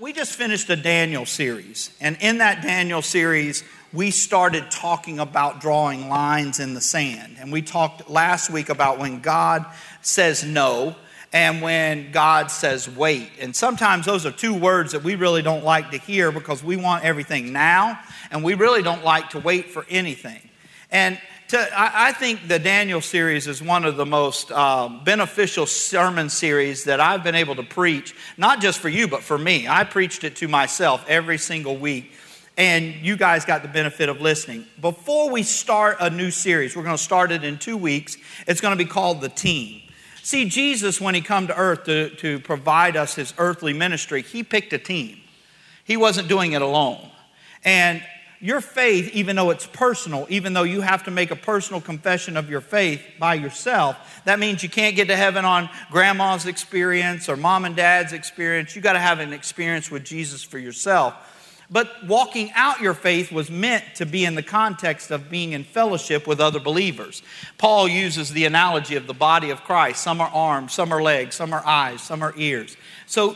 We just finished a Daniel series, and in that Daniel series, we started talking about drawing lines in the sand. And we talked last week about when God says no and when God says wait. And sometimes those are two words that we really don't like to hear because we want everything now, and we really don't like to wait for anything. And I think the Daniel series is one of the most beneficial sermon series that I've been able to preach, not just for you, but for me. I preached it to myself every single week, and you guys got the benefit of listening. Before we start a new series, we're going to start it in 2 weeks. It's going to be called The Team. See, Jesus, when he came to earth to provide us his earthly ministry, he picked a team. He wasn't doing it alone. And your faith, even though it's personal, even though you have to make a personal confession of your faith by yourself, that means you can't get to heaven on grandma's experience or mom and dad's experience. You got to have an experience with Jesus for yourself. But walking out your faith was meant to be in the context of being in fellowship with other believers. Paul uses the analogy of the body of Christ. Some are arms, some are legs, some are eyes, some are ears. So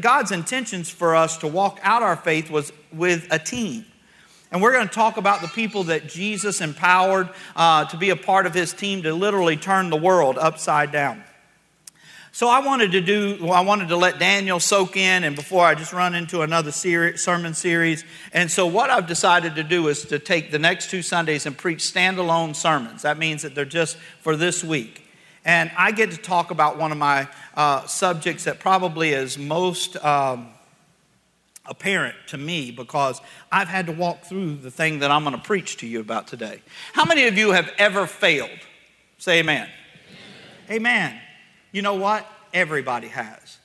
God's intentions for us to walk out our faith was with a team. And we're going to talk about the people that Jesus empowered to be a part of his team to literally turn the world upside down. So I wanted to let Daniel soak in, and before I just run into another sermon series. And so what I've decided to do is to take the next 2 Sundays and preach standalone sermons. That means that they're just for this week. And I get to talk about one of my subjects that probably is most apparent to me because I've had to walk through the thing that I'm going to preach to you about today. How many of you have ever failed? Say amen. Amen. Amen. You know what? Everybody has.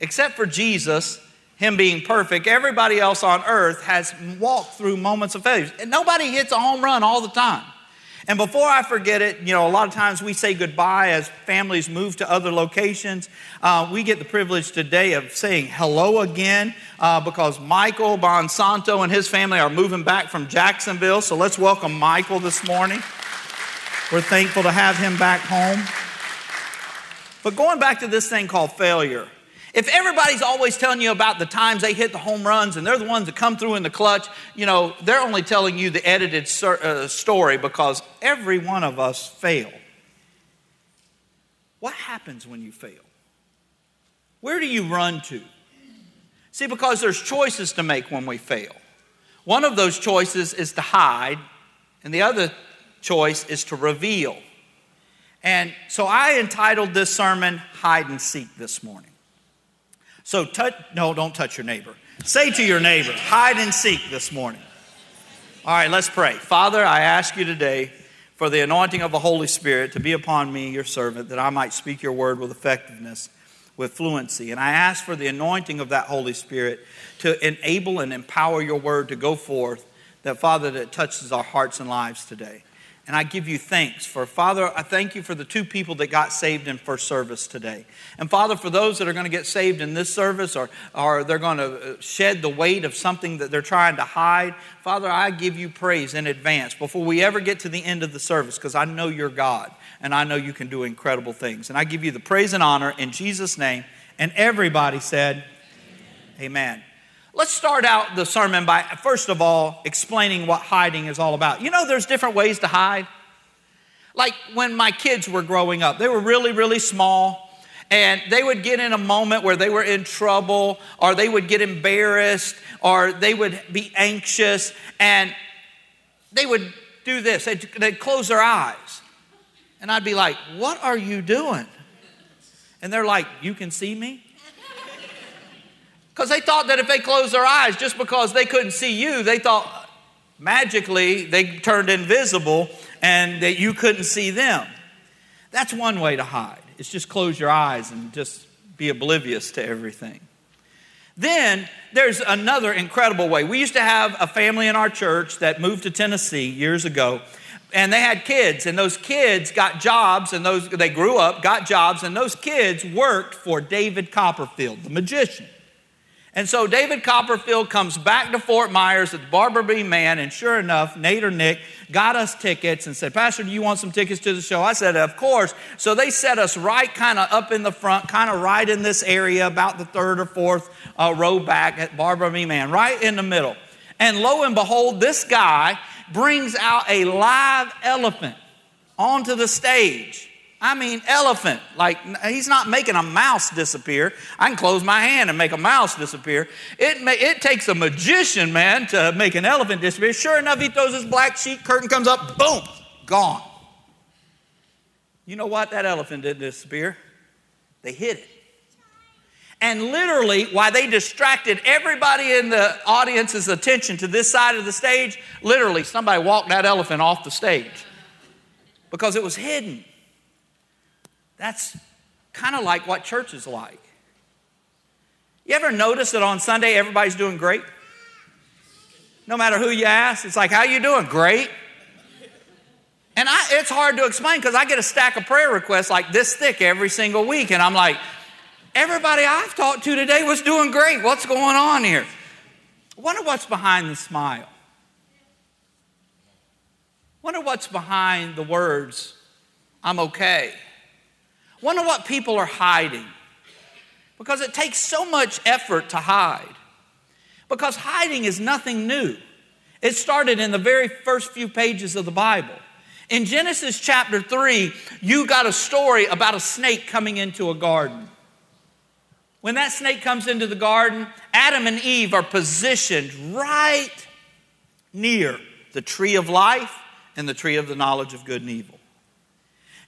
Except for Jesus, him being perfect, everybody else on earth has walked through moments of failure. And nobody hits a home run all the time. And before I forget it, you know, a lot of times we say goodbye as families move to other locations. We get the privilege today of saying hello again because Michael Bonsanto and his family are moving back from Jacksonville. So let's welcome Michael this morning. We're thankful to have him back home. But going back to this thing called failure, if everybody's always telling you about the times they hit the home runs and they're the ones that come through in the clutch, you know, they're only telling you the edited story because every one of us fail. What happens when you fail? Where do you run to? See, because there's choices to make when we fail. One of those choices is to hide, and the other choice is to reveal. And so I entitled this sermon, Hide and Seek, this morning. So, don't touch your neighbor. Say to your neighbor, hide and seek this morning. All right, let's pray. Father, I ask you today for the anointing of the Holy Spirit to be upon me, your servant, that I might speak your word with effectiveness, with fluency. And I ask for the anointing of that Holy Spirit to enable and empower your word to go forth, that, Father, that touches our hearts and lives today. And I give you thanks for, Father, I thank you for the 2 people that got saved in first service today. And Father, for those that are going to get saved in this service or they're going to shed the weight of something that they're trying to hide, Father, I give you praise in advance before we ever get to the end of the service because I know you're God and I know you can do incredible things. And I give you the praise and honor in Jesus' name. And everybody said, Amen. Let's start out the sermon by, first of all, explaining what hiding is all about. You know, there's different ways to hide. Like when my kids were growing up, they were really, really small, and they would get in a moment where they were in trouble, or they would get embarrassed, or they would be anxious, and they would do this. They'd close their eyes, and I'd be like, what are you doing? And they're like, you can see me? Because they thought that if they closed their eyes, just because they couldn't see you, they thought magically they turned invisible and that you couldn't see them. That's one way to hide. It's just close your eyes and just be oblivious to everything. Then there's another incredible way. We used to have a family in our church that moved to Tennessee years ago, and they had kids, and those kids got jobs, and they grew up, got jobs, and those kids worked for David Copperfield, the magician. And so David Copperfield comes back to Fort Myers at the Barbara B. Mann, and sure enough, Nate or Nick got us tickets and said, "Pastor, do you want some tickets to the show?" I said, "Of course." So they set us right kind of up in the front, kind of right in this area, about the third or fourth row back at Barbara B. Mann, right in the middle. And lo and behold, this guy brings out a live elephant onto the stage. I mean, elephant. Like, he's not making a mouse disappear. I can close my hand and make a mouse disappear. It takes a magician, man, to make an elephant disappear. Sure enough, he throws his black sheet, curtain comes up, boom, gone. You know what? That elephant didn't disappear. They hid it. And literally, while they distracted everybody in the audience's attention to this side of the stage, literally somebody walked that elephant off the stage because it was hidden. That's kind of like what church is like. You ever notice that on Sunday everybody's doing great? No matter who you ask, it's like, "How you doing?" "Great." And it's hard to explain because I get a stack of prayer requests like this thick every single week. And I'm like, everybody I've talked to today was doing great. What's going on here? I wonder what's behind the smile. I wonder what's behind the words, "I'm okay." Wonder what people are hiding, because it takes so much effort to hide, because hiding is nothing new. It started in the very first few pages of the Bible. In Genesis chapter 3, you got a story about a snake coming into a garden. When that snake comes into the garden, Adam and Eve are positioned right near the tree of life and the tree of the knowledge of good and evil.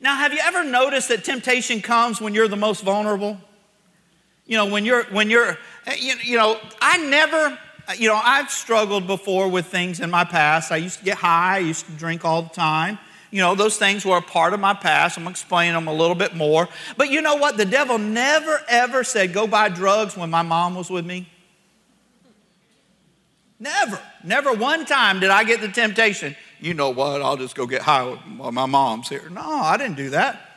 Now, have you ever noticed that temptation comes when you're the most vulnerable? You know, I've struggled before with things in my past. I used to get high. I used to drink all the time. You know, those things were a part of my past. I'm going to explain them a little bit more. But you know what? The devil never, ever said, "Go buy drugs" when my mom was with me. Never. Never one time did I get the temptation, "You know what, I'll just go get high while my mom's here." No, I didn't do that.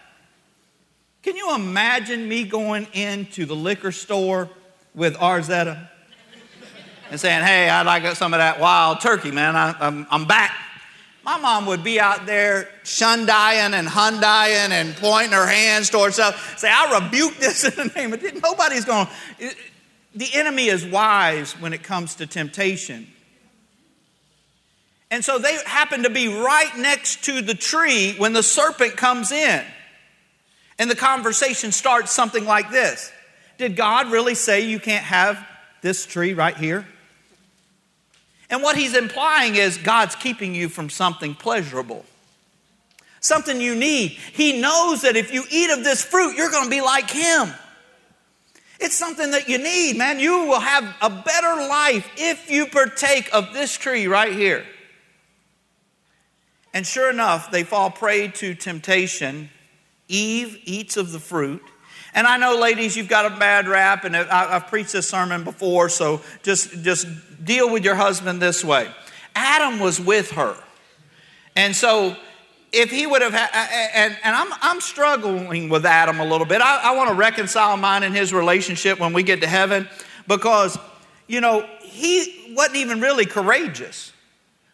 Can you imagine me going into the liquor store with Arzetta and saying, "Hey, I'd like some of that wild turkey, man. I'm back." My mom would be out there shundying and hundying and pointing her hands towards stuff. Say, "I rebuke this in the name of this." Nobody's going. The enemy is wise when it comes to temptation. And so they happen to be right next to the tree when the serpent comes in. And the conversation starts something like this. "Did God really say you can't have this tree right here?" And what he's implying is God's keeping you from something pleasurable, something you need. He knows that if you eat of this fruit, you're going to be like him. It's something that you need, man. You will have a better life if you partake of this tree right here. And sure enough, they fall prey to temptation. Eve eats of the fruit. And I know, ladies, you've got a bad rap, and I've preached this sermon before, so just deal with your husband this way. Adam was with her. And so if he would have, I'm struggling with Adam a little bit. I want to reconcile mine and his relationship when we get to heaven, because, you know, he wasn't even really courageous.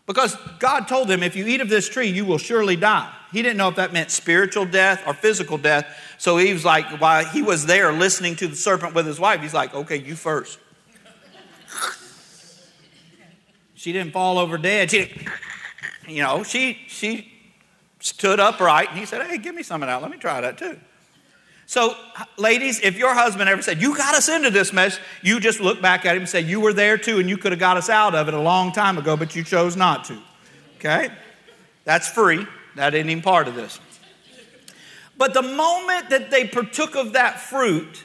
Because God told him, "If you eat of this tree, you will surely die." He didn't know if that meant spiritual death or physical death. So he was like, while he was there listening to the serpent with his wife, he's like, "Okay, you first." She didn't fall over dead. She didn't, she stood upright, and he said, "Hey, give me some of that. Let me try that too." So, ladies, if your husband ever said, "You got us into this mess," you just look back at him and say, "You were there too, and you could have got us out of it a long time ago, but you chose not to." Okay? That's free. That ain't even part of this. But the moment that they partook of that fruit,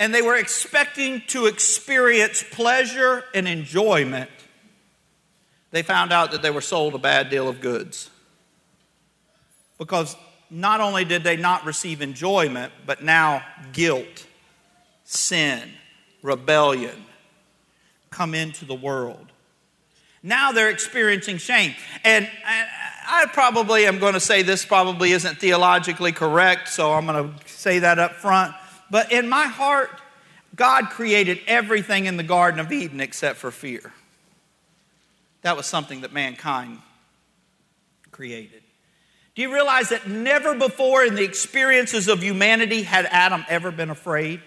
and they were expecting to experience pleasure and enjoyment, they found out that they were sold a bad deal of goods. Because not only did they not receive enjoyment, but now guilt, sin, rebellion come into the world. Now they're experiencing shame. And I probably am going to say this probably isn't theologically correct, so I'm going to say that up front. But in my heart, God created everything in the Garden of Eden except for fear. That was something that mankind created. Do you realize that never before in the experiences of humanity had Adam ever been afraid?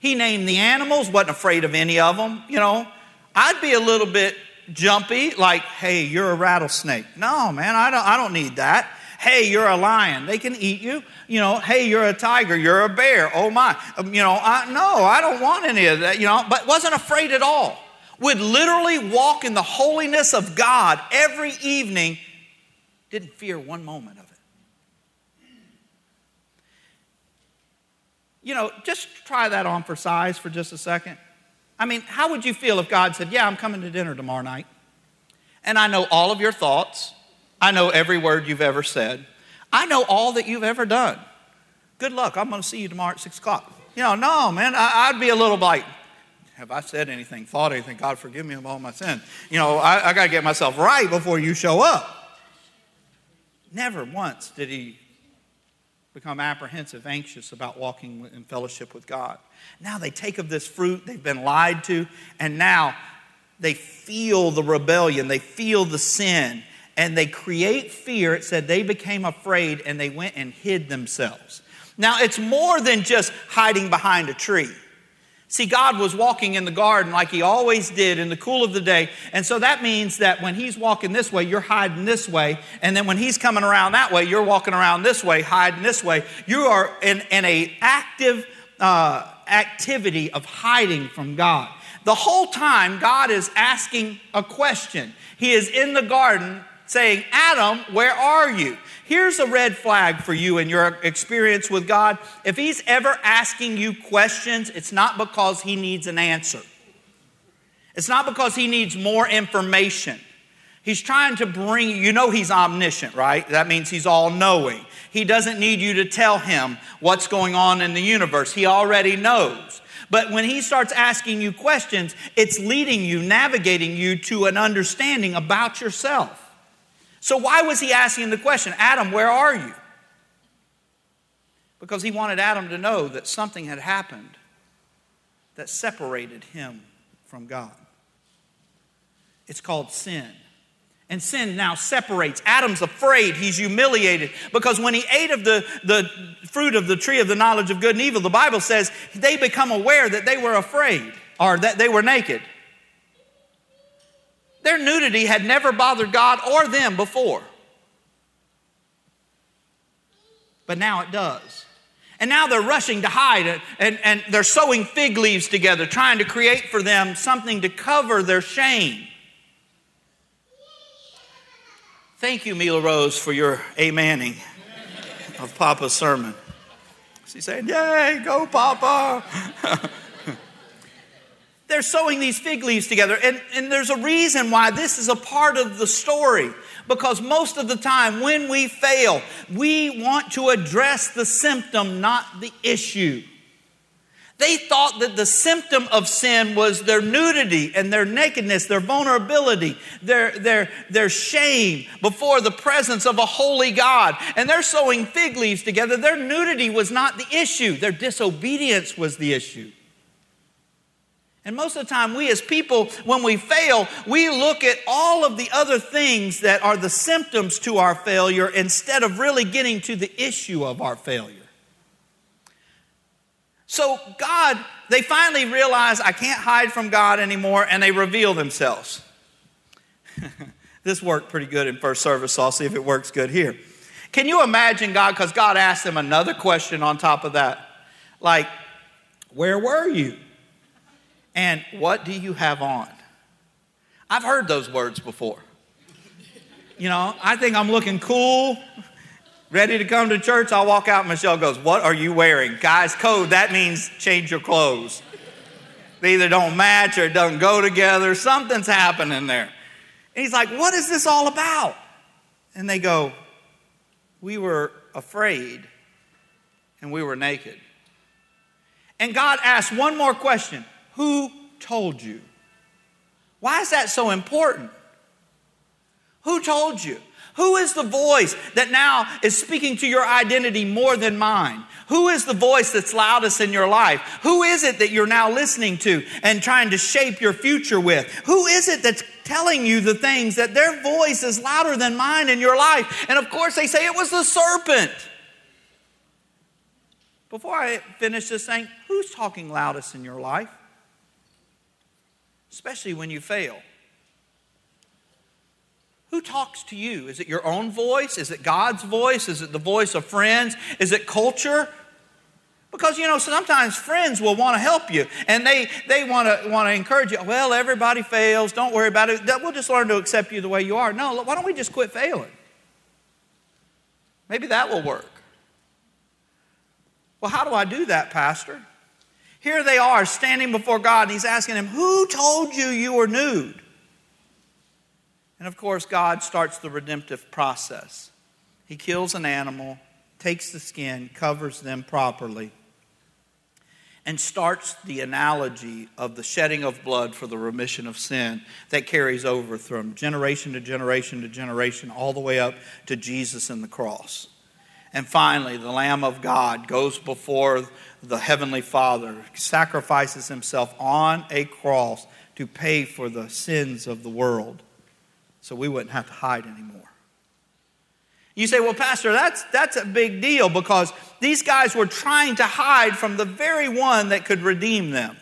He named the animals, wasn't afraid of any of them. You know, I'd be a little bit jumpy, like, hey, you're a rattlesnake. No, man, I don't need that. Hey, you're a lion. They can eat you. You know, hey, you're a tiger. You're a bear. Oh, my. You know, I don't want any of that, you know, but wasn't afraid at all. Would literally walk in the holiness of God every evening. Didn't fear one moment of it. You know, just try that on for size for just a second. I mean, how would you feel if God said, yeah, I'm coming to dinner tomorrow night, and I know all of your thoughts. I know every word you've ever said. I know all that you've ever done. Good luck. I'm going to see you tomorrow at 6 o'clock. You know, no, man, I'd be a little like, have I said anything, thought anything? God, forgive me of all my sins. You know, I got to get myself right before you show up. Never once did he become apprehensive, anxious about walking in fellowship with God. Now they take of this fruit, they've been lied to, and now they feel the rebellion, they feel the sin, and they create fear. It said they became afraid and they went and hid themselves. Now, it's more than just hiding behind a tree. See, God was walking in the garden like he always did in the cool of the day. And so that means that when he's walking this way, you're hiding this way. And then when he's coming around that way, you're walking around this way, hiding this way. You are in an active activity of hiding from God. The whole time, God is asking a question. He is in the garden saying, Adam, where are you? Here's a red flag for you in your experience with God. If he's ever asking you questions, it's not because he needs an answer. It's not because he needs more information. He's trying to bring, you know, he's omniscient, right? That means he's all-knowing. He doesn't need you to tell him what's going on in the universe. He already knows. But when he starts asking you questions, it's leading you, navigating you to an understanding about yourself. So why was he asking the question, Adam, where are you? Because he wanted Adam to know that something had happened that separated him from God. It's called sin. And sin now separates. Adam's afraid. He's humiliated. Because when he ate of the fruit of the tree of the knowledge of good and evil, the Bible says they become aware that they were afraid or that they were naked. Their nudity had never bothered God or them before. But now it does. And now they're rushing to hide, and they're sewing fig leaves together, trying to create for them something to cover their shame. Thank you, Mila Rose, for your amening of Papa's sermon. She's saying, yay, go, Papa. They're sewing these fig leaves together. And there's a reason why this is a part of the story. Because most of the time when we fail, we want to address the symptom, not the issue. They thought that the symptom of sin was their nudity and their nakedness, their vulnerability, their shame before the presence of a holy God. And they're sewing fig leaves together. Their nudity was not the issue. Their disobedience was the issue. And most of the time, we as people, when we fail, we look at all of the other things that are the symptoms to our failure instead of really getting to the issue of our failure. So God, they finally realize, I can't hide from God anymore, and they reveal themselves. This worked pretty good in first service, so I'll see if it works good here. Can you imagine God, because God asked them another question on top of that, like, where were you? And what do you have on? I've heard those words before. You know, I think I'm looking cool, ready to come to church. I'll walk out and Michelle goes, what are you wearing? Guys, code, that means change your clothes. They either don't match or it doesn't go together. Something's happening there. And he's like, what is this all about? And they go, we were afraid and we were naked. And God asked one more question. Who told you? Why is that so important? Who told you? Who is the voice that now is speaking to your identity more than mine? Who is the voice that's loudest in your life? Who is it that you're now listening to and trying to shape your future with? Who is it that's telling you the things that their voice is louder than mine in your life? And of course they say it was the serpent. Before I finish this thing, who's talking loudest in your life? Especially when you fail. Who talks to you? Is it your own voice? Is it God's voice? Is it the voice of friends? Is it culture? Because, you know, sometimes friends will want to help you. And they want to encourage you. Well, everybody fails. Don't worry about it. We'll just learn to accept you the way you are. No, why don't we just quit failing? Maybe that will work. Well, how do I do that, Pastor? Here they are standing before God, and he's asking them, who told you you were nude? And of course, God starts the redemptive process. He kills an animal, takes the skin, covers them properly, and starts the analogy of the shedding of blood for the remission of sin that carries over from generation to generation to generation, all the way up to Jesus and the cross. And finally, the Lamb of God goes before the Heavenly Father, sacrifices himself on a cross to pay for the sins of the world, so we wouldn't have to hide anymore. You say, well, Pastor, that's a big deal, because these guys were trying to hide from the very one that could redeem them.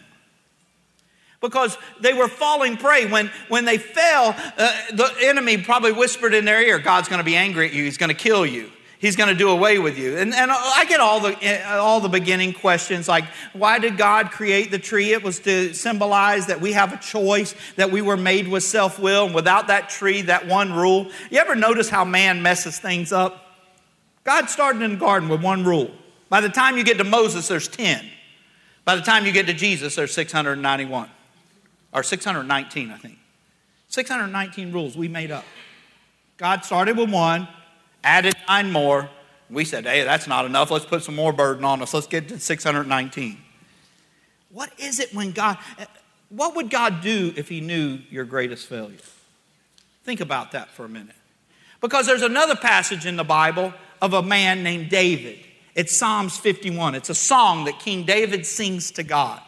Because they were falling prey. When they fell, the enemy probably whispered in their ear, God's going to be angry at you. He's going to kill you. He's going to do away with you. And I get all the beginning questions like, why did God create the tree? It was to symbolize that we have a choice, that we were made with self-will. And without that tree, that one rule. You ever notice how man messes things up? God started in the garden with one rule. By the time you get to Moses, there's 10. By the time you get to Jesus, there's 691. Or 619, I think. 619 rules we made up. God started with one. Added 9 more. We said, hey, that's not enough. Let's put some more burden on us. Let's get to 619. What is it when God, what would God do if he knew your greatest failure? Think about that for a minute. Because there's another passage in the Bible of a man named David. It's Psalms 51. It's a song that King David sings to God.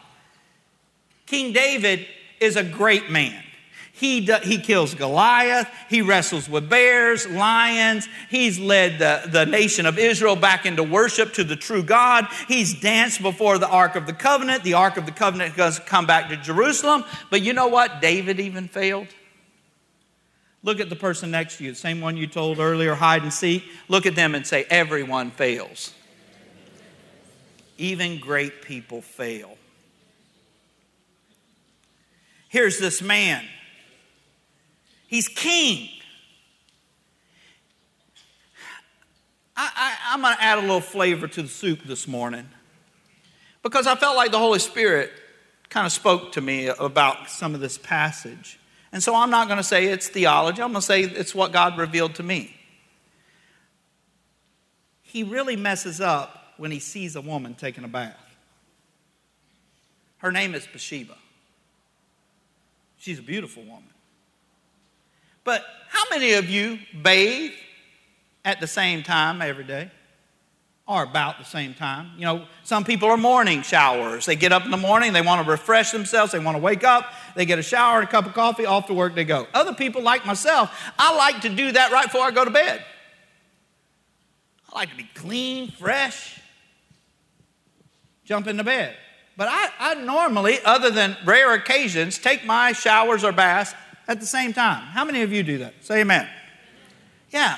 King David is a great man. He kills Goliath. He wrestles with bears, lions. He's led the nation of Israel back into worship to the true God. He's danced before the Ark of the Covenant. The Ark of the Covenant has come back to Jerusalem. But you know what? David even failed. Look at the person next to you, the same one you told earlier, hide and seek. Look at them and say, everyone fails. Even great people fail. Here's this man. He's king. I'm going to add a little flavor to the soup this morning, because I felt like the Holy Spirit kind of spoke to me about some of this passage. And so I'm not going to say it's theology. I'm going to say it's what God revealed to me. He really messes up when he sees a woman taking a bath. Her name is Bathsheba. She's a beautiful woman. But how many of you bathe at the same time every day? Or about the same time? You know, some people are morning showers. They get up in the morning, they want to refresh themselves, they want to wake up, they get a shower and a cup of coffee, off to work they go. Other people like myself, I like to do that right before I go to bed. I like to be clean, fresh, jump into bed. But I normally, other than rare occasions, take my showers or baths at the same time. How many of you do that? Say amen. Yeah.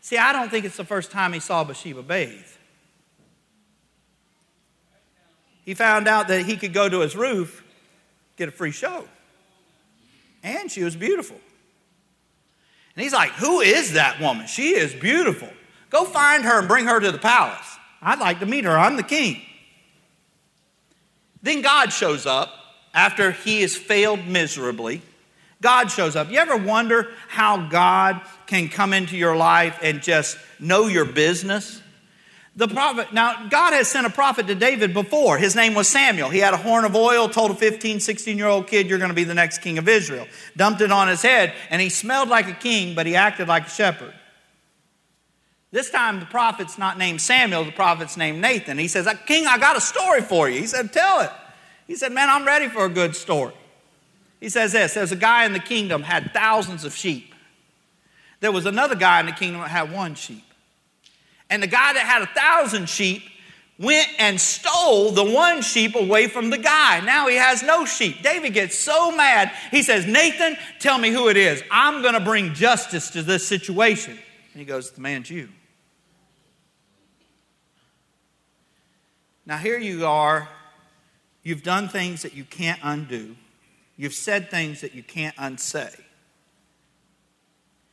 See, I don't think it's the first time he saw Bathsheba bathe. He found out that he could go to his roof, get a free show. And she was beautiful. And he's like, who is that woman? She is beautiful. Go find her and bring her to the palace. I'd like to meet her. I'm the king. Then God shows up after he has failed miserably. God shows up. You ever wonder how God can come into your life and just know your business? The prophet, now God has sent a prophet to David before. His name was Samuel. He had a horn of oil, told a 15, 16-year-old kid, you're going to be the next king of Israel. Dumped it on his head, and he smelled like a king, but he acted like a shepherd. This time the prophet's not named Samuel, the prophet's named Nathan. He says, King, I got a story for you. He said, tell it. He said, man, I'm ready for a good story. He says this, there's a guy in the kingdom had thousands of sheep. There was another guy in the kingdom that had one sheep. And the guy that had 1,000 sheep went and stole the one sheep away from the guy. Now he has no sheep. David gets so mad. He says, Nathan, tell me who it is. I'm going to bring justice to this situation. And he goes, the man's you. Now here you are. You've done things that you can't undo. You've said things that you can't unsay.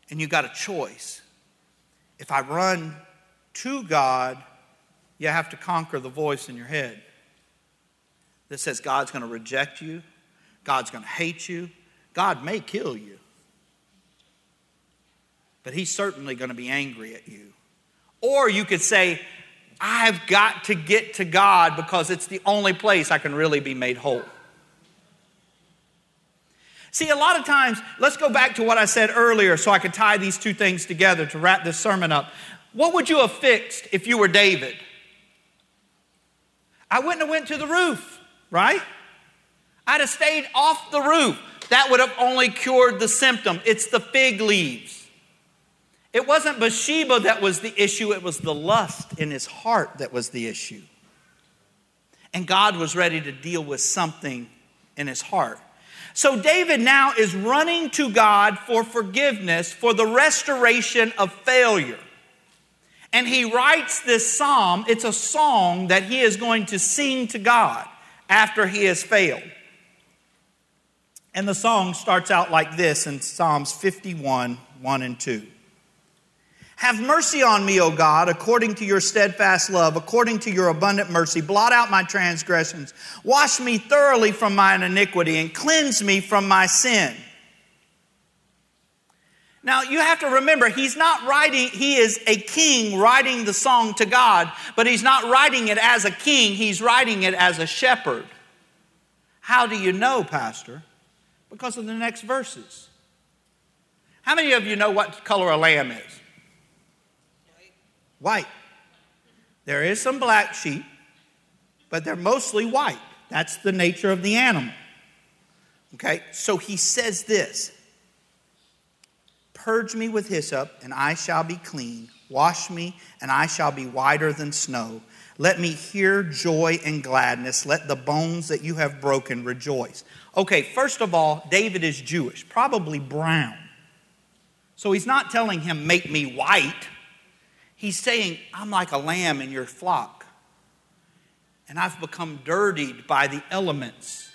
And you got a choice. If I run to God, you have to conquer the voice in your head that says God's going to reject you. God's going to hate you. God may kill you. But he's certainly going to be angry at you. Or you could say, I've got to get to God because it's the only place I can really be made whole. See, a lot of times, let's go back to what I said earlier so I could tie these two things together to wrap this sermon up. What would you have fixed if you were David? I wouldn't have went to the roof, right? I'd have stayed off the roof. That would have only cured the symptom. It's the fig leaves. It wasn't Bathsheba that was the issue. It was the lust in his heart that was the issue. And God was ready to deal with something in his heart. So David now is running to God for forgiveness, for the restoration of failure. And he writes this psalm. It's a song that he is going to sing to God after he has failed. And the song starts out like this in Psalms 51, 1 and 2. Have mercy on me, O God, according to your steadfast love, according to your abundant mercy. Blot out my transgressions. Wash me thoroughly from mine iniquity and cleanse me from my sin. Now, you have to remember, he's not writing, he is a king writing the song to God, but he's not writing it as a king, he's writing it as a shepherd. How do you know, Pastor? Because of the next verses. How many of you know what color a lamb is? White. There is some black sheep, but they're mostly white. That's the nature of the animal. Okay, so he says this. Purge me with hyssop, and I shall be clean. Wash me, and I shall be whiter than snow. Let me hear joy and gladness. Let the bones that you have broken rejoice. Okay, first of all, David is Jewish, probably brown. So he's not telling him, make me white. He's saying, I'm like a lamb in your flock, and I've become dirtied by the elements.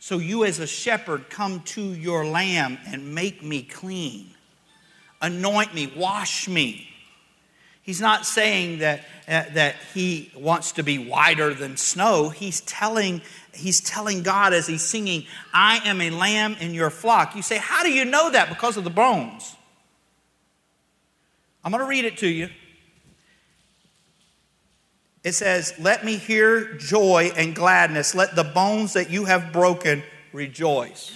So you as a shepherd come to your lamb and make me clean. Anoint me, wash me. He's not saying that he wants to be whiter than snow. He's telling God as he's singing, I am a lamb in your flock. You say, how do you know that? Because of the bones. I'm going to read it to you. It says, let me hear joy and gladness. Let the bones that you have broken rejoice.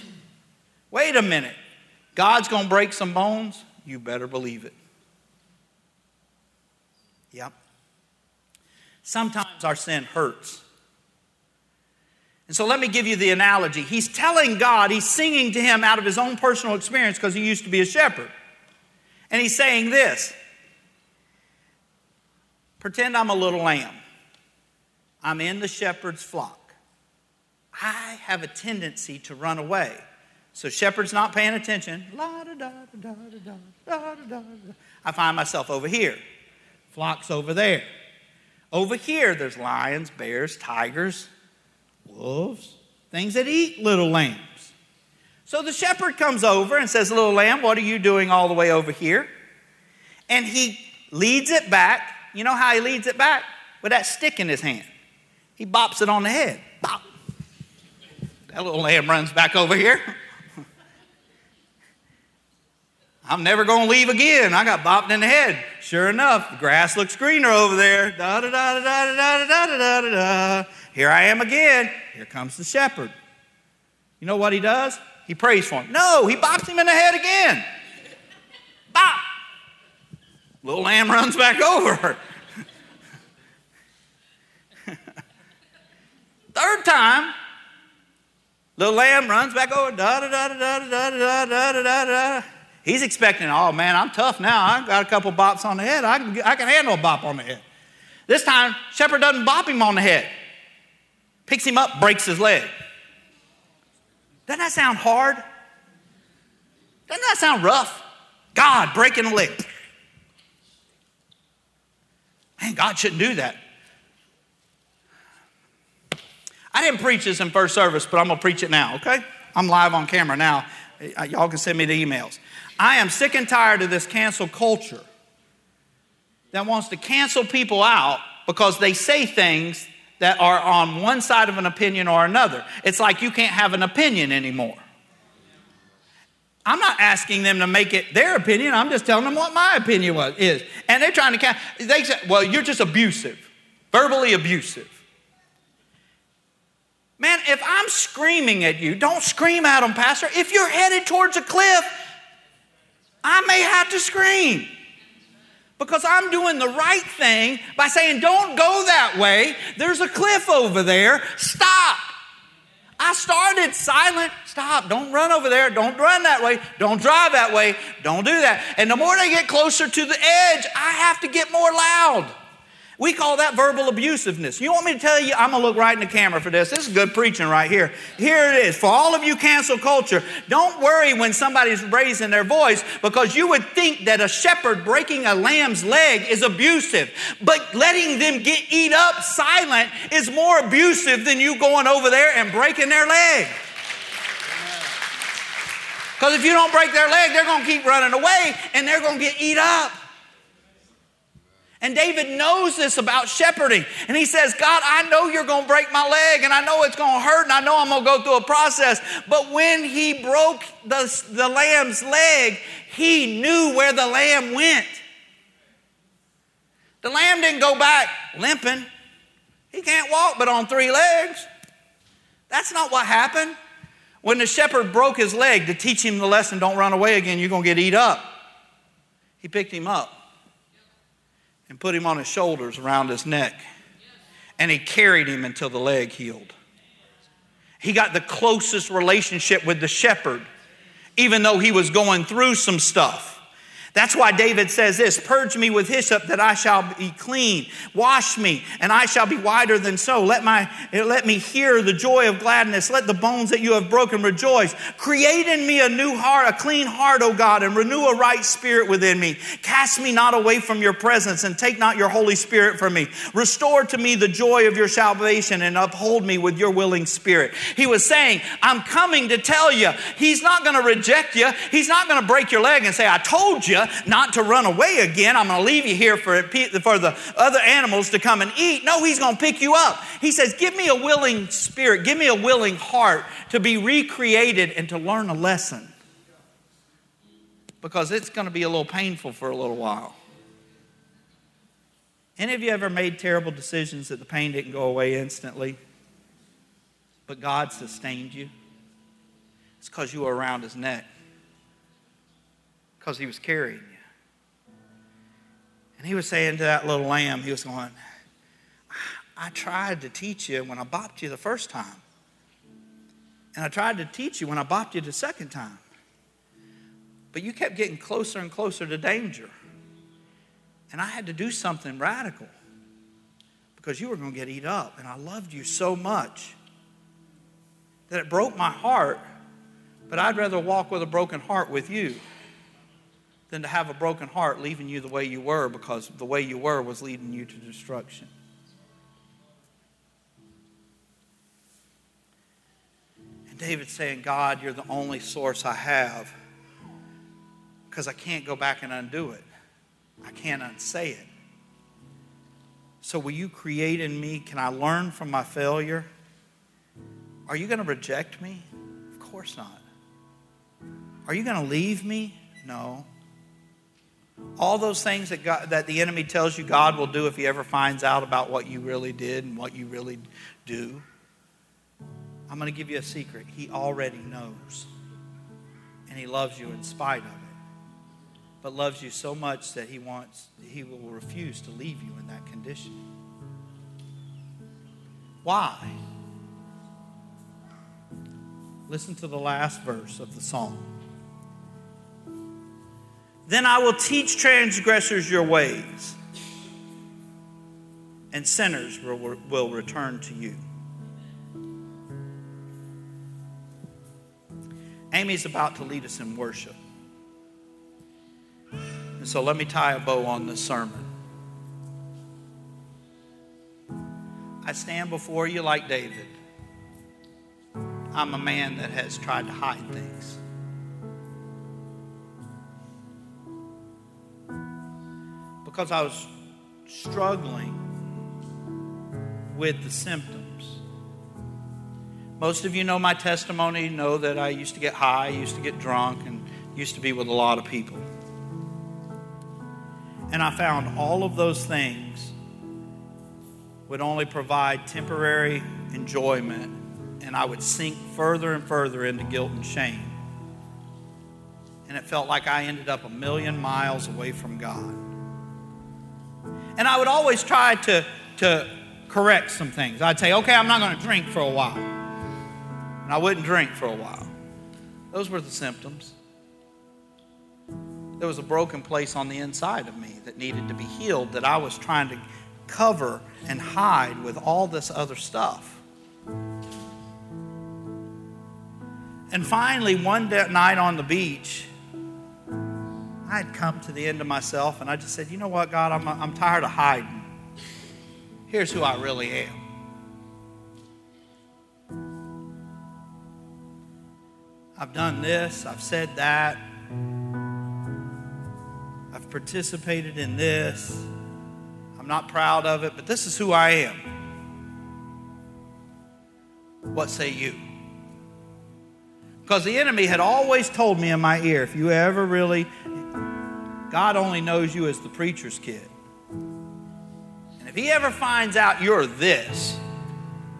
Wait a minute. God's going to break some bones? You better believe it. Yep. Sometimes our sin hurts. And so let me give you the analogy. He's telling God, he's singing to him out of his own personal experience because he used to be a shepherd. And he's saying this. Pretend I'm a little lamb. I'm in the shepherd's flock. I have a tendency to run away. So shepherd's not paying attention. I find myself over here. Flock's over there. Over here, there's lions, bears, tigers, wolves, things that eat little lambs. So the shepherd comes over and says, little lamb, what are you doing all the way over here? And he leads it back. You know how he leads it back? With that stick in his hand. He bops it on the head. Bop. That little lamb runs back over here. I'm never going to leave again. I got bopped in the head. Sure enough, the grass looks greener over there. Da da da da da da da da da da. Here I am again. Here comes the shepherd. You know what he does? He prays for him. No, he bops him in the head again. Bop. Little lamb runs back over. Third time, little lamb runs back over. Da da da da da da da da da da. He's expecting, oh man, I'm tough now. I've got a couple bops on the head. I can handle a bop on the head. This time, shepherd doesn't bop him on the head. Picks him up, breaks his leg. Doesn't that sound hard? Doesn't that sound rough? God breaking a leg. Man, God shouldn't do that. I didn't preach this in first service, but I'm going to preach it now, okay? I'm live on camera now. Y'all can send me the emails. I am sick and tired of this cancel culture that wants to cancel people out because they say things that are on one side of an opinion or another. It's like you can't have an opinion anymore. I'm not asking them to make it their opinion. I'm just telling them what my opinion is. And they're trying to count. They say, well, you're just abusive, verbally abusive. Man, if I'm screaming at you, don't scream at them, Pastor. If you're headed towards a cliff, I may have to scream because I'm doing the right thing by saying, don't go that way. There's a cliff over there. Stop. I started silent. Stop. Don't run over there. Don't run that way. Don't drive that way. Don't do that. And the more they get closer to the edge, I have to get more loud. We call that verbal abusiveness. You want me to tell you? I'm going to look right in the camera for this. This is good preaching right here. Here it is. For all of you cancel culture, don't worry when somebody's raising their voice, because you would think that a shepherd breaking a lamb's leg is abusive. But letting them get eat up silent is more abusive than you going over there and breaking their leg. Because if you don't break their leg, they're going to keep running away and they're going to get eat up. And David knows this about shepherding. And he says, God, I know you're going to break my leg, and I know it's going to hurt, and I know I'm going to go through a process. But when he broke the lamb's leg, he knew where the lamb went. The lamb didn't go back limping. He can't walk but on three legs. That's not what happened. When the shepherd broke his leg to teach him the lesson, don't run away again, you're going to get eat up, he picked him up and put him on his shoulders around his neck. And he carried him until the leg healed. He got the closest relationship with the shepherd, even though he was going through some stuff. That's why David says this, purge me with hyssop that I shall be clean. Wash me and I shall be whiter than snow. Let me hear the joy of gladness. Let the bones that you have broken rejoice. Create in me a new heart, a clean heart, O God, and renew a right spirit within me. Cast me not away from your presence and take not your Holy Spirit from me. Restore to me the joy of your salvation and uphold me with your willing spirit. He was saying, I'm coming to tell you, he's not going to reject you. He's not going to break your leg and say, I told you not to run away again. I'm going to leave you here for the other animals to come and eat. No, he's going to pick you up. He says, give me a willing spirit. Give me a willing heart to be recreated and to learn a lesson. Because it's going to be a little painful for a little while. Any of you ever made terrible decisions that the pain didn't go away instantly? But God sustained you. It's because you were around his neck. Because he was carrying you. And he was saying to that little lamb, he was going, I tried to teach you when I bopped you the first time. And I tried to teach you when I bopped you the second time. But you kept getting closer and closer to danger. And I had to do something radical because you were going to get eat up. And I loved you so much that it broke my heart, but I'd rather walk with a broken heart with you than to have a broken heart leaving you the way you were, because the way you were was leading you to destruction. And David's saying, God, you're the only source I have, because I can't go back and undo it. I can't unsay it. So will you create in me? Can I learn from my failure? Are you going to reject me? Of course not. Are you going to leave me? No. All those things that the enemy tells you God will do if he ever finds out about what you really did and what you really do. I'm going to give you a secret. He already knows. And he loves you in spite of it. but loves you so much that he will refuse to leave you in that condition. Why? Listen to the last verse of the psalm. Then I will teach transgressors your ways, and sinners will return to you. Amy's about to lead us in worship. And so let me tie a bow on this sermon. I stand before you like David. I'm a man that has tried to hide things. Because I was struggling with the symptoms. Most of you know my testimony, know that I used to get high, used to get drunk, and used to be with a lot of people. And I found all of those things would only provide temporary enjoyment, and I would sink further and further into guilt and shame. And it felt like I ended up a million miles away from God. And I would always try to correct some things. I'd say, okay, I'm not going to drink for a while. And I wouldn't drink for a while. Those were the symptoms. There was a broken place on the inside of me that needed to be healed that I was trying to cover and hide with all this other stuff. And finally, one night on the beach, I had come to the end of myself, and I just said, you know what, God, I'm tired of hiding. Here's who I really am. I've done this. I've said that. I've participated in this. I'm not proud of it, but this is who I am. What say you? Because the enemy had always told me in my ear, if you ever really, God only knows you as the preacher's kid. And if he ever finds out you're this,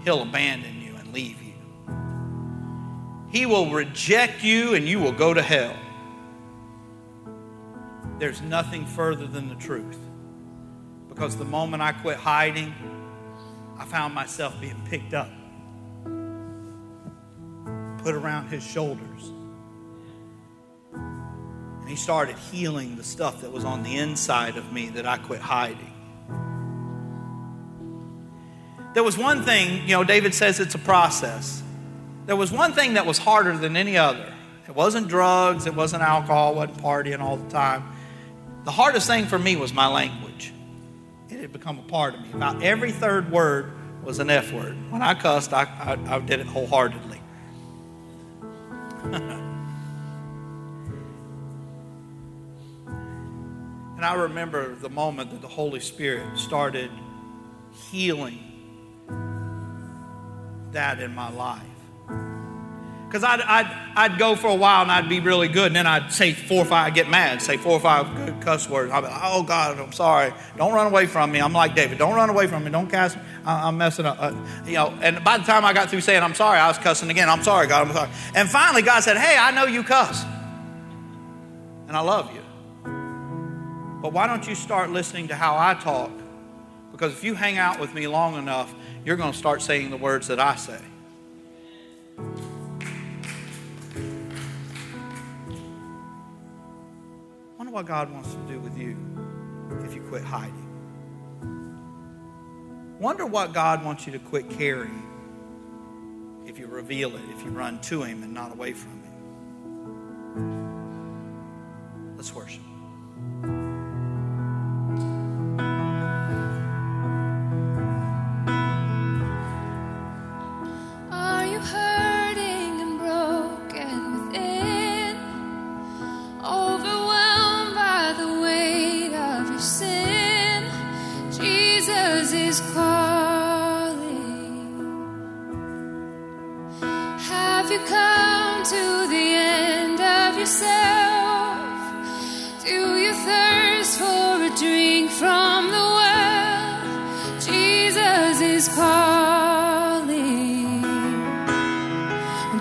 he'll abandon you and leave you. He will reject you and you will go to hell. There's nothing further than the truth. Because the moment I quit hiding, I found myself being picked up, put around his shoulders. And he started healing the stuff that was on the inside of me that I quit hiding. There was one thing, you know, David says it's a process. There was one thing that was harder than any other. It wasn't drugs, it wasn't alcohol, it wasn't partying all the time. The hardest thing for me was my language. It had become a part of me. About every third word was an F word. When I cussed, I did it wholeheartedly. And I remember the moment that the Holy Spirit started healing that in my life. Because I'd go for a while and I'd be really good, and then I'd say I'd get mad and say four or five good cuss words. I'd be like, oh God, I'm sorry. Don't run away from me. I'm like David, don't run away from me. Don't cast me. I'm messing up. And by the time I got through saying I'm sorry, I was cussing again. I'm sorry, God, I'm sorry. And finally God said, hey, I know you cuss. And I love you. But why don't you start listening to how I talk? Because if you hang out with me long enough, you're going to start saying the words that I say. What God wants to do with you if you quit hiding. Wonder what God wants you to quit carrying if you reveal it, if you run to him and not away from him. Let's worship.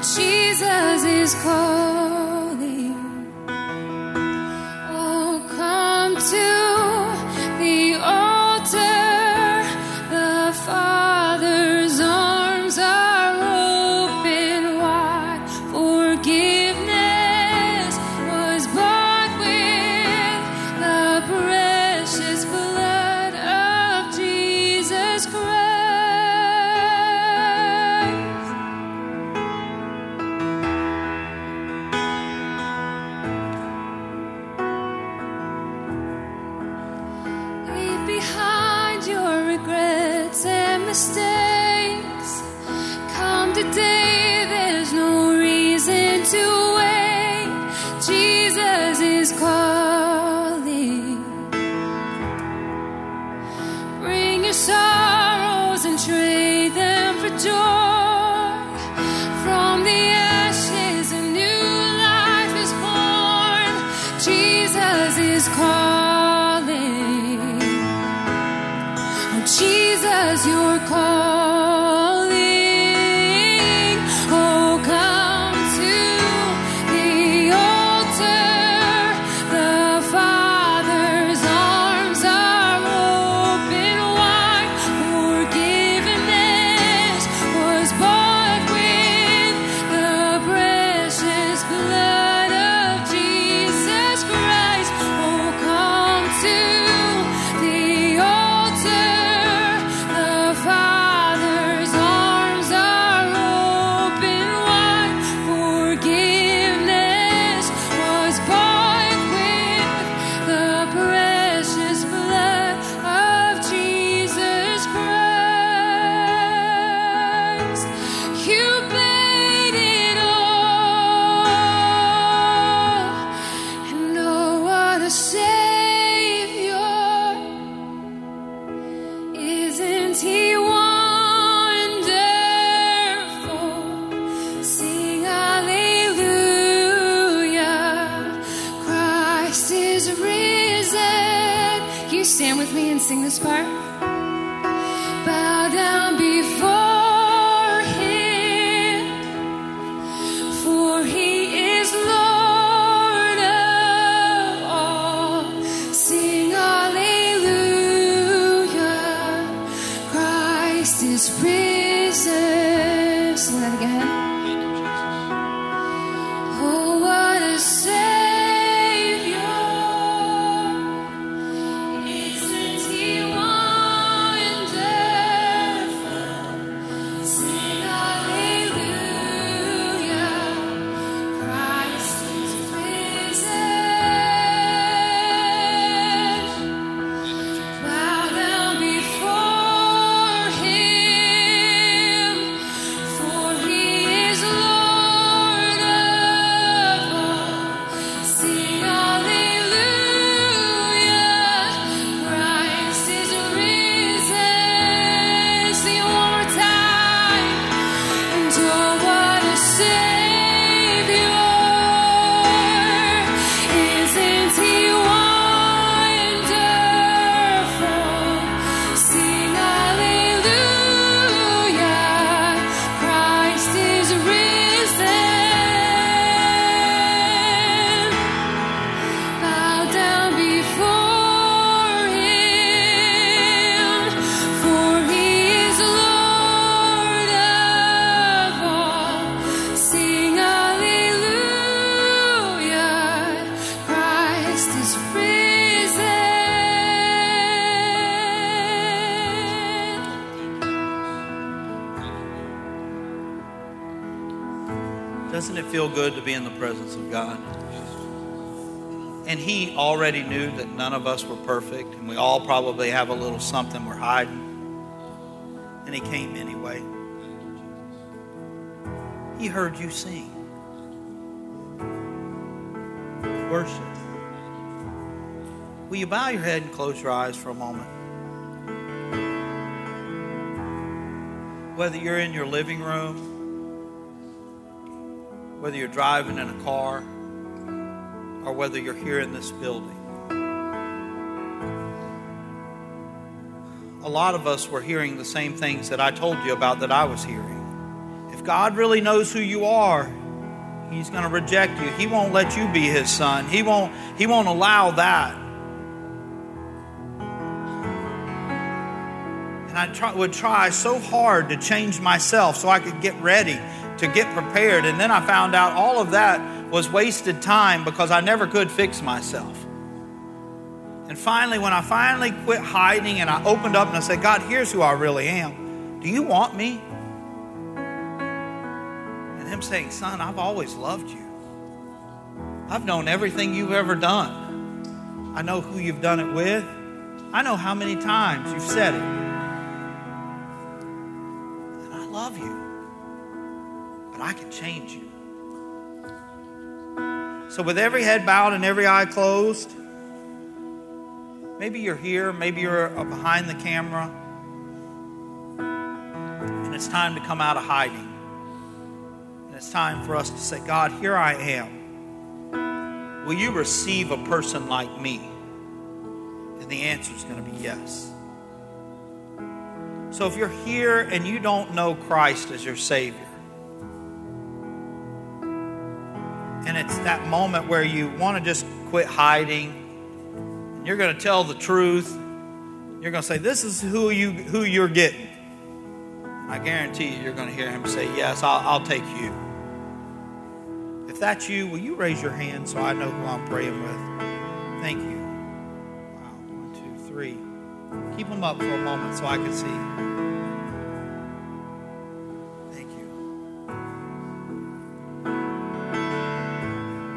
Jesus is calling. Oh Feel good to be in the presence of God. And he already knew that none of us were perfect, and we all probably have a little something we're hiding. And he came anyway. He heard you sing, worship. Will you bow your head and close your eyes for a moment? Whether you're in your living room, whether you're driving in a car, or whether you're here in this building. A lot of us were hearing the same things that I told you about that I was hearing. If God really knows who you are, he's going to reject you. He won't let you be his son. He won't allow that. And I would try so hard to change myself so I could get ready, to get prepared. And then I found out all of that was wasted time because I never could fix myself. And finally, when I finally quit hiding and I opened up and I said, God, here's who I really am. Do you want me? And him saying, son, I've always loved you. I've known everything you've ever done. I know who you've done it with. I know how many times you've said it. And I love you. But I can change you. So with every head bowed and every eye closed, maybe you're here, maybe you're behind the camera, and it's time to come out of hiding. And it's time for us to say, God, here I am. Will you receive a person like me? And the answer is going to be yes. So if you're here and you don't know Christ as your Savior, and it's that moment where you want to just quit hiding, and you're going to tell the truth, you're going to say, this is who you're getting. I guarantee you, you're going to hear him say, yes, I'll take you. If that's you, will you raise your hand so I know who I'm praying with? Thank you. Wow, 1, 2, 3. Keep them up for a moment so I can see. Thank you.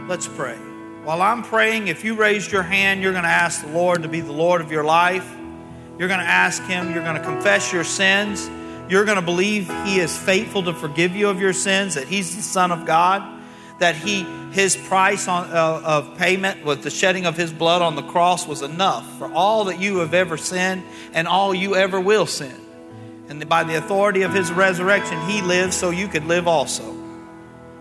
Let's pray. While I'm praying, if you raised your hand, you're going to ask the Lord to be the Lord of your life. You're going to ask him. You're going to confess your sins. You're going to believe he is faithful to forgive you of your sins, that he's the Son of God, that his price of payment with the shedding of his blood on the cross was enough for all that you have ever sinned and all you ever will sin. And by the authority of his resurrection, he lives so you could live also.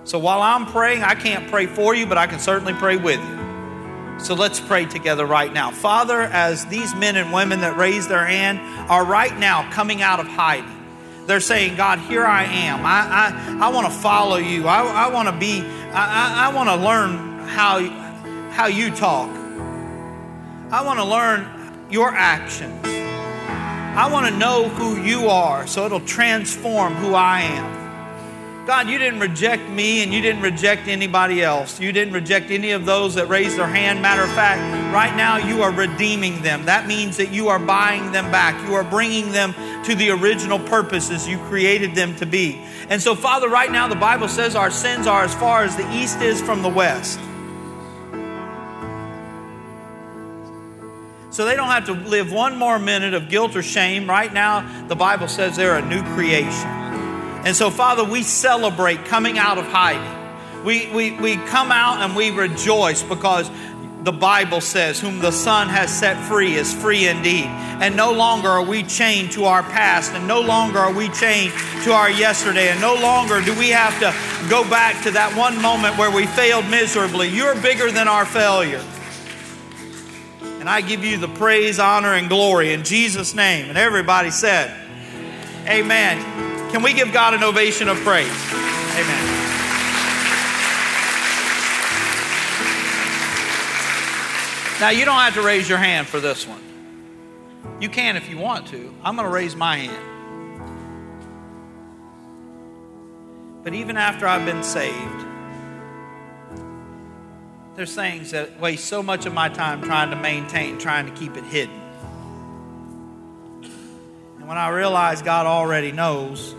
So while I'm praying, I can't pray for you, but I can certainly pray with you. So let's pray together right now. Father, as these men and women that raised their hand are right now coming out of hiding, they're saying, God, here I am. I want to follow you. I want to be, I want to learn how you talk. I want to learn your actions. I want to know who you are so it'll transform who I am. God, you didn't reject me and you didn't reject anybody else. You didn't reject any of those that raised their hand. Matter of fact, right now you are redeeming them. That means that you are buying them back. You are bringing them to the original purposes you created them to be. And so, Father, right now the Bible says our sins are as far as the east is from the west. So they don't have to live one more minute of guilt or shame. Right now the Bible says they're a new creation. And so, Father, we celebrate coming out of hiding. We come out and we rejoice because the Bible says, whom the Son has set free is free indeed. And no longer are we chained to our past, and no longer are we chained to our yesterday, and no longer do we have to go back to that one moment where we failed miserably. You're bigger than our failure. And I give you the praise, honor, and glory in Jesus' name. And everybody said, amen. Can we give God an ovation of praise? Amen. Now, you don't have to raise your hand for this one. You can if you want to. I'm going to raise my hand. But even after I've been saved, there's things that waste so much of my time trying to maintain, trying to keep it hidden. And when I realize God already knows,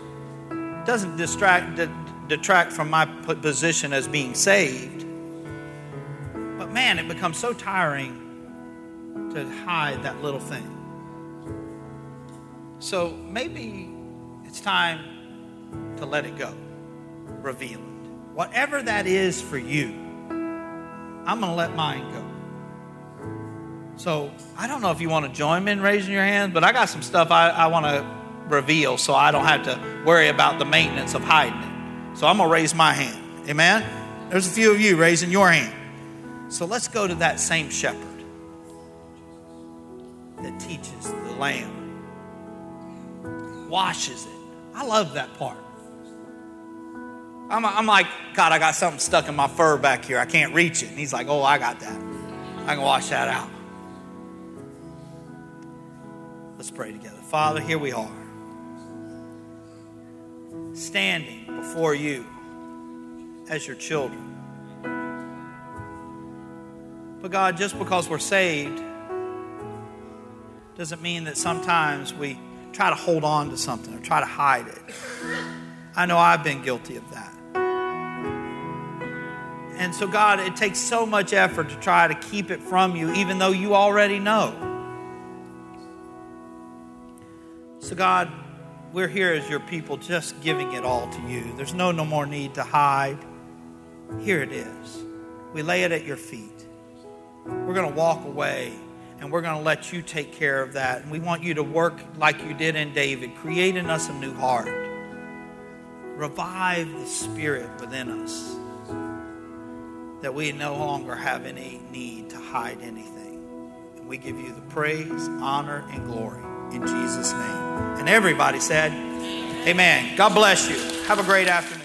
it doesn't detract from my position as being saved. Man, it becomes so tiring to hide that little thing. So maybe it's time to let it go. Reveal it. Whatever that is for you, I'm going to let mine go. So I don't know if you want to join me in raising your hand, but I got some stuff I want to reveal so I don't have to worry about the maintenance of hiding it. So I'm going to raise my hand. Amen? There's a few of you raising your hand. So let's go to that same shepherd that teaches the lamb, washes it. I love that part. I'm like, God, I got something stuck in my fur back here. I can't reach it. And he's like, oh, I got that. I can wash that out. Let's pray together. Father, here we are, standing before you as your children. But God, just because we're saved doesn't mean that sometimes we try to hold on to something or try to hide it. I know I've been guilty of that. And so, God, it takes so much effort to try to keep it from you, even though you already know. So, God, we're here as your people just giving it all to you. There's no more need to hide. Here it is. We lay it at your feet. We're going to walk away and we're going to let you take care of that. And we want you to work like you did in David, create in us a new heart. Revive the spirit within us, that we no longer have any need to hide anything. And we give you the praise, honor, and glory in Jesus' name. And everybody said, amen. God bless you. Have a great afternoon.